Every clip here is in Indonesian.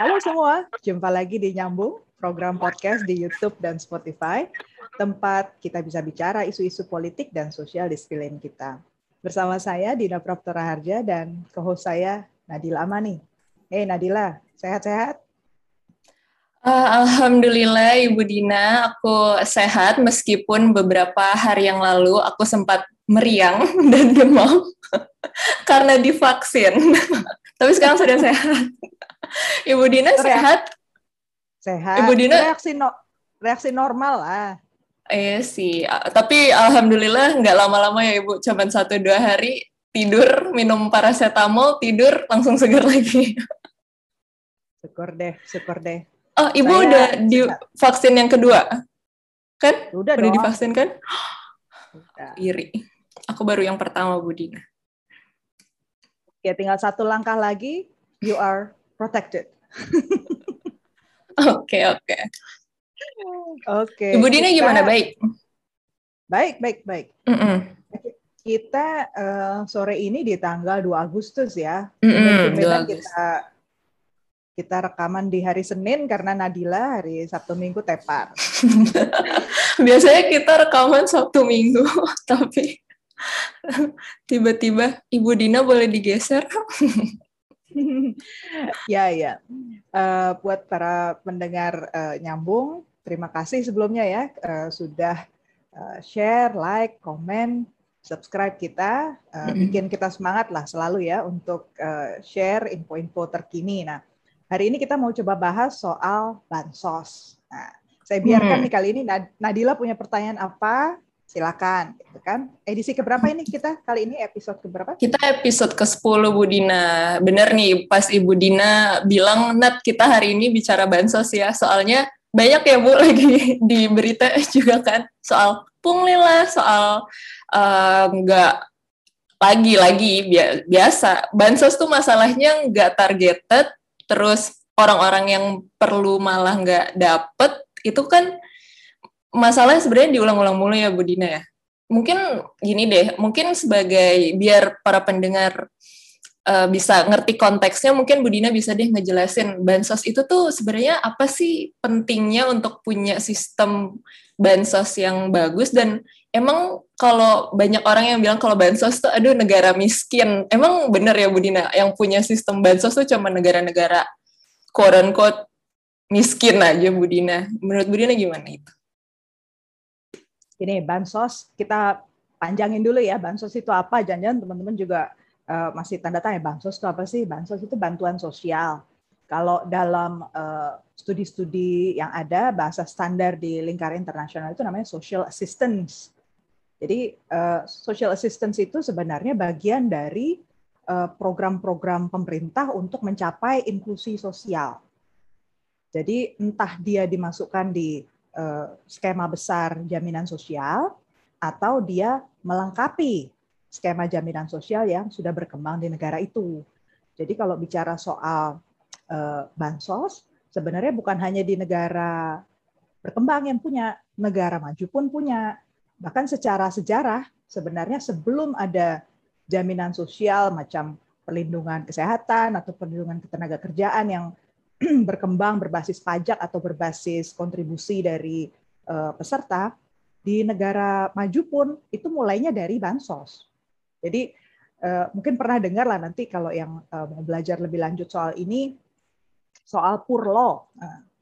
Halo semua, jumpa lagi di Nyambung, program podcast di YouTube dan Spotify, tempat kita bisa bicara isu-isu politik dan sosial di sekeliling kita. Bersama saya, Dina Proktora Harja, dan co-host saya, Nadila Amani. Hey Nadila, sehat-sehat? Alhamdulillah Ibu Dina, aku sehat meskipun beberapa hari yang lalu aku sempat meriang dan demam karena divaksin. Tapi sekarang sudah sehat. Ibu Dina sehat? Sehat. Ibu Dina reaksi normal lah. Iya sih. Tapi alhamdulillah nggak lama-lama ya Ibu. Cuman 1-2 hari tidur, minum paracetamol, tidur, langsung segar lagi. Syukur deh, syukur deh. Oh, Ibu saya udah divaksin yang kedua? Kan? Udah divaksin kan? Iri. Aku baru yang pertama, Bu Dina. Ya tinggal satu langkah lagi, you are protected. Oke. Ibu Dina gimana? Baik. Kita sore ini di tanggal 2 Agustus ya. Kita rekaman di hari Senin karena Nadila hari Sabtu Minggu tepar. Biasanya kita rekaman Sabtu Minggu, tapi tiba-tiba Ibu Dina boleh digeser. Ya. Buat para pendengar Nyambung, terima kasih sebelumnya ya sudah share, like, komen, subscribe kita, bikin kita semangat lah selalu ya untuk share info-info terkini. Nah, hari ini kita mau coba bahas soal Bansos. Nah, saya biarkan nih kali ini Nadila punya pertanyaan apa? Silakan, gitu kan? Edisi keberapa ini kita kali ini, episode keberapa? Kita episode ke-10, Bu Dina. Bener nih, pas Ibu Dina bilang, Nat, kita hari ini bicara Bansos ya. Soalnya banyak ya, Bu, lagi di berita juga kan. Soal pungli lah, soal nggak lagi-lagi biasa. Bansos tuh masalahnya nggak targeted, terus orang-orang yang perlu malah nggak dapet, itu kan masalahnya sebenarnya diulang-ulang mulu ya Bu Dina ya. Mungkin gini deh, mungkin sebagai biar para pendengar bisa ngerti konteksnya, mungkin Bu Dina bisa deh ngejelasin Bansos itu tuh sebenarnya apa sih pentingnya untuk punya sistem Bansos yang bagus, dan emang kalau banyak orang yang bilang kalau Bansos tuh aduh negara miskin, emang bener ya Bu Dina yang punya sistem Bansos tuh cuma negara-negara quote-unquote miskin aja Bu Dina. Menurut Bu Dina gimana itu? Ini Bansos, kita panjangin dulu ya, Bansos itu apa? Jangan-jangan teman-teman juga masih tanda tanya, Bansos itu apa sih? Bansos itu bantuan sosial. Kalau dalam studi-studi yang ada, bahasa standar di lingkar internasional itu namanya social assistance. Jadi social assistance itu sebenarnya bagian dari program-program pemerintah untuk mencapai inklusi sosial. Jadi entah dia dimasukkan di skema besar jaminan sosial atau dia melengkapi skema jaminan sosial yang sudah berkembang di negara itu. Jadi kalau bicara soal Bansos, sebenarnya bukan hanya di negara berkembang yang punya, negara maju pun punya. Bahkan secara sejarah sebenarnya sebelum ada jaminan sosial macam perlindungan kesehatan atau perlindungan ketenagakerjaan yang berkembang berbasis pajak atau berbasis kontribusi dari peserta, di negara maju pun itu mulainya dari Bansos. Jadi mungkin pernah dengar lah nanti kalau yang mau belajar lebih lanjut soal ini, soal Purlo,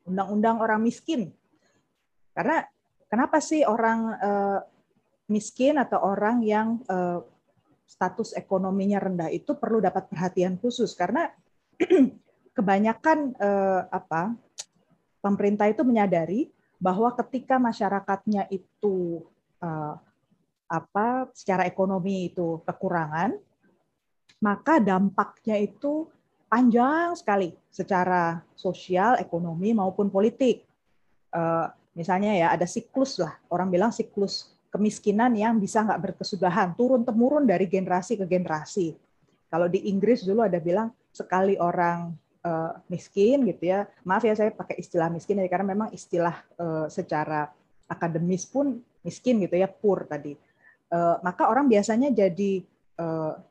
Undang-Undang Orang Miskin. Karena kenapa sih orang miskin atau orang yang status ekonominya rendah itu perlu dapat perhatian khusus? Karena kebanyakan pemerintah itu menyadari bahwa ketika masyarakatnya itu secara ekonomi itu kekurangan, maka dampaknya itu panjang sekali secara sosial, ekonomi maupun politik. Misalnya ya ada siklus lah, orang bilang siklus kemiskinan yang bisa nggak berkesudahan, turun temurun dari generasi ke generasi. Kalau di Inggris dulu ada bilang sekali orang miskin gitu ya. Maaf ya saya pakai istilah miskin ya, karena memang istilah secara akademis pun miskin gitu ya, poor tadi. Maka orang biasanya jadi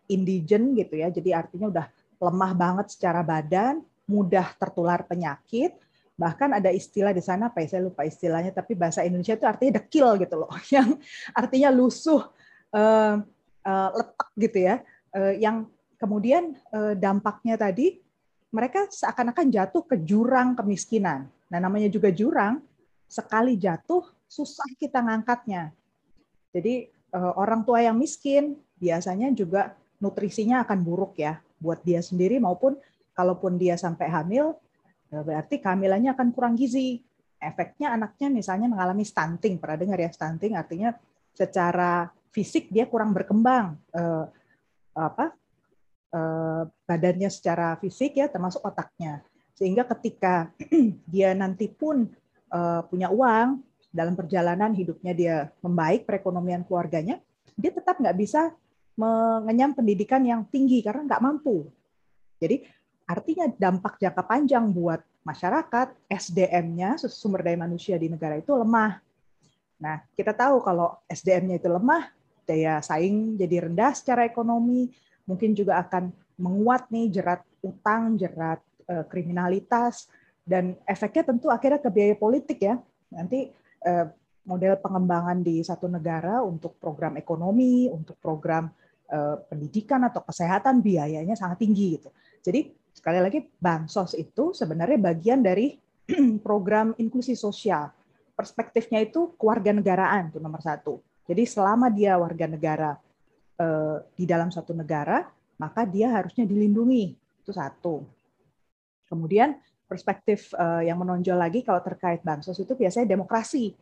indigent gitu ya. Jadi artinya udah lemah banget secara badan, mudah tertular penyakit. Bahkan ada istilah di sana, apa saya lupa istilahnya, tapi bahasa Indonesia itu artinya dekil gitu loh, yang artinya lusuh, letak gitu ya, yang kemudian dampaknya tadi mereka seakan-akan jatuh ke jurang kemiskinan. Nah, namanya juga jurang, sekali jatuh susah kita ngangkatnya. Jadi orang tua yang miskin biasanya juga nutrisinya akan buruk ya, buat dia sendiri maupun kalaupun dia sampai hamil. Berarti kehamilannya akan kurang gizi. Efeknya anaknya misalnya mengalami stunting. Pernah dengar ya stunting? Artinya secara fisik dia kurang berkembang. Badannya secara fisik ya, termasuk otaknya. Sehingga ketika dia nanti pun punya uang, dalam perjalanan hidupnya dia membaik, perekonomian keluarganya, dia tetap nggak bisa mengenyam pendidikan yang tinggi karena nggak mampu. Jadi artinya dampak jangka panjang buat masyarakat, SDM-nya, sumber daya manusia di negara itu lemah. Nah, kita tahu kalau SDM-nya itu lemah, daya saing jadi rendah secara ekonomi, mungkin juga akan menguat nih jerat utang, jerat kriminalitas, dan efeknya tentu akhirnya ke biaya politik ya. Nanti model pengembangan di satu negara untuk program ekonomi, untuk program pendidikan atau kesehatan biayanya sangat tinggi gitu. Jadi sekali lagi, Bansos itu sebenarnya bagian dari program inklusi sosial. Perspektifnya itu kewarganegaraan, itu nomor satu. Jadi selama dia warga negara di dalam satu negara, maka dia harusnya dilindungi. Itu satu. Kemudian perspektif yang menonjol lagi kalau terkait Bansos itu biasanya demokrasi.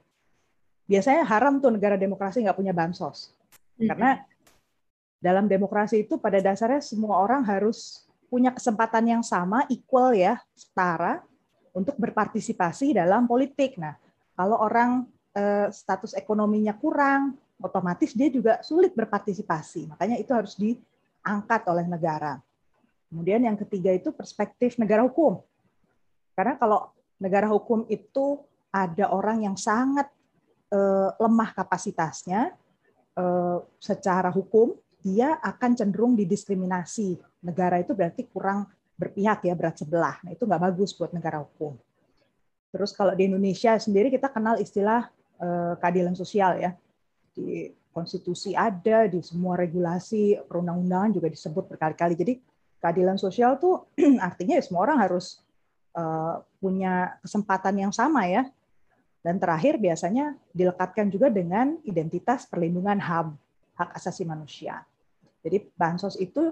Biasanya haram tuh negara demokrasi nggak punya Bansos. Karena dalam demokrasi itu pada dasarnya semua orang harus punya kesempatan yang sama, equal ya, setara untuk berpartisipasi dalam politik. Nah, kalau orang status ekonominya kurang, otomatis dia juga sulit berpartisipasi. Makanya itu harus diangkat oleh negara. Kemudian yang ketiga itu perspektif negara hukum. Karena kalau negara hukum itu ada orang yang sangat lemah kapasitasnya secara hukum, dia akan cenderung didiskriminasi. Negara itu berarti kurang berpihak ya, berat sebelah. Nah, itu nggak bagus buat negara hukum. Terus kalau di Indonesia sendiri kita kenal istilah keadilan sosial ya. Di konstitusi ada, di semua regulasi, perundang-undangan juga disebut berkali-kali. Jadi keadilan sosial tuh artinya ya semua orang harus punya kesempatan yang sama ya. Dan terakhir biasanya dilekatkan juga dengan identitas perlindungan HAM, hak asasi manusia. Jadi Bansos itu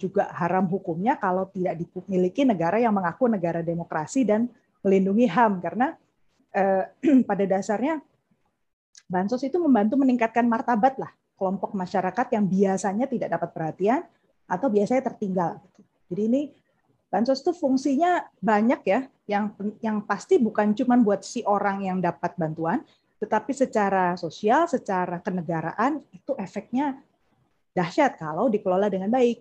juga haram hukumnya kalau tidak dimiliki negara yang mengaku negara demokrasi dan melindungi HAM. Karena pada dasarnya Bansos itu membantu meningkatkan martabat lah kelompok masyarakat yang biasanya tidak dapat perhatian atau biasanya tertinggal. Jadi ini Bansos itu fungsinya banyak ya, yang pasti bukan cuma buat si orang yang dapat bantuan, tetapi secara sosial, secara kenegaraan itu efeknya dahsyat kalau dikelola dengan baik.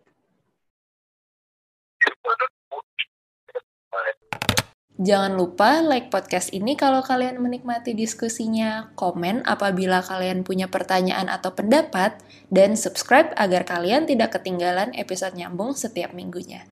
Jangan lupa like podcast ini kalau kalian menikmati diskusinya, komen apabila kalian punya pertanyaan atau pendapat, dan subscribe agar kalian tidak ketinggalan episode Nyambung setiap minggunya.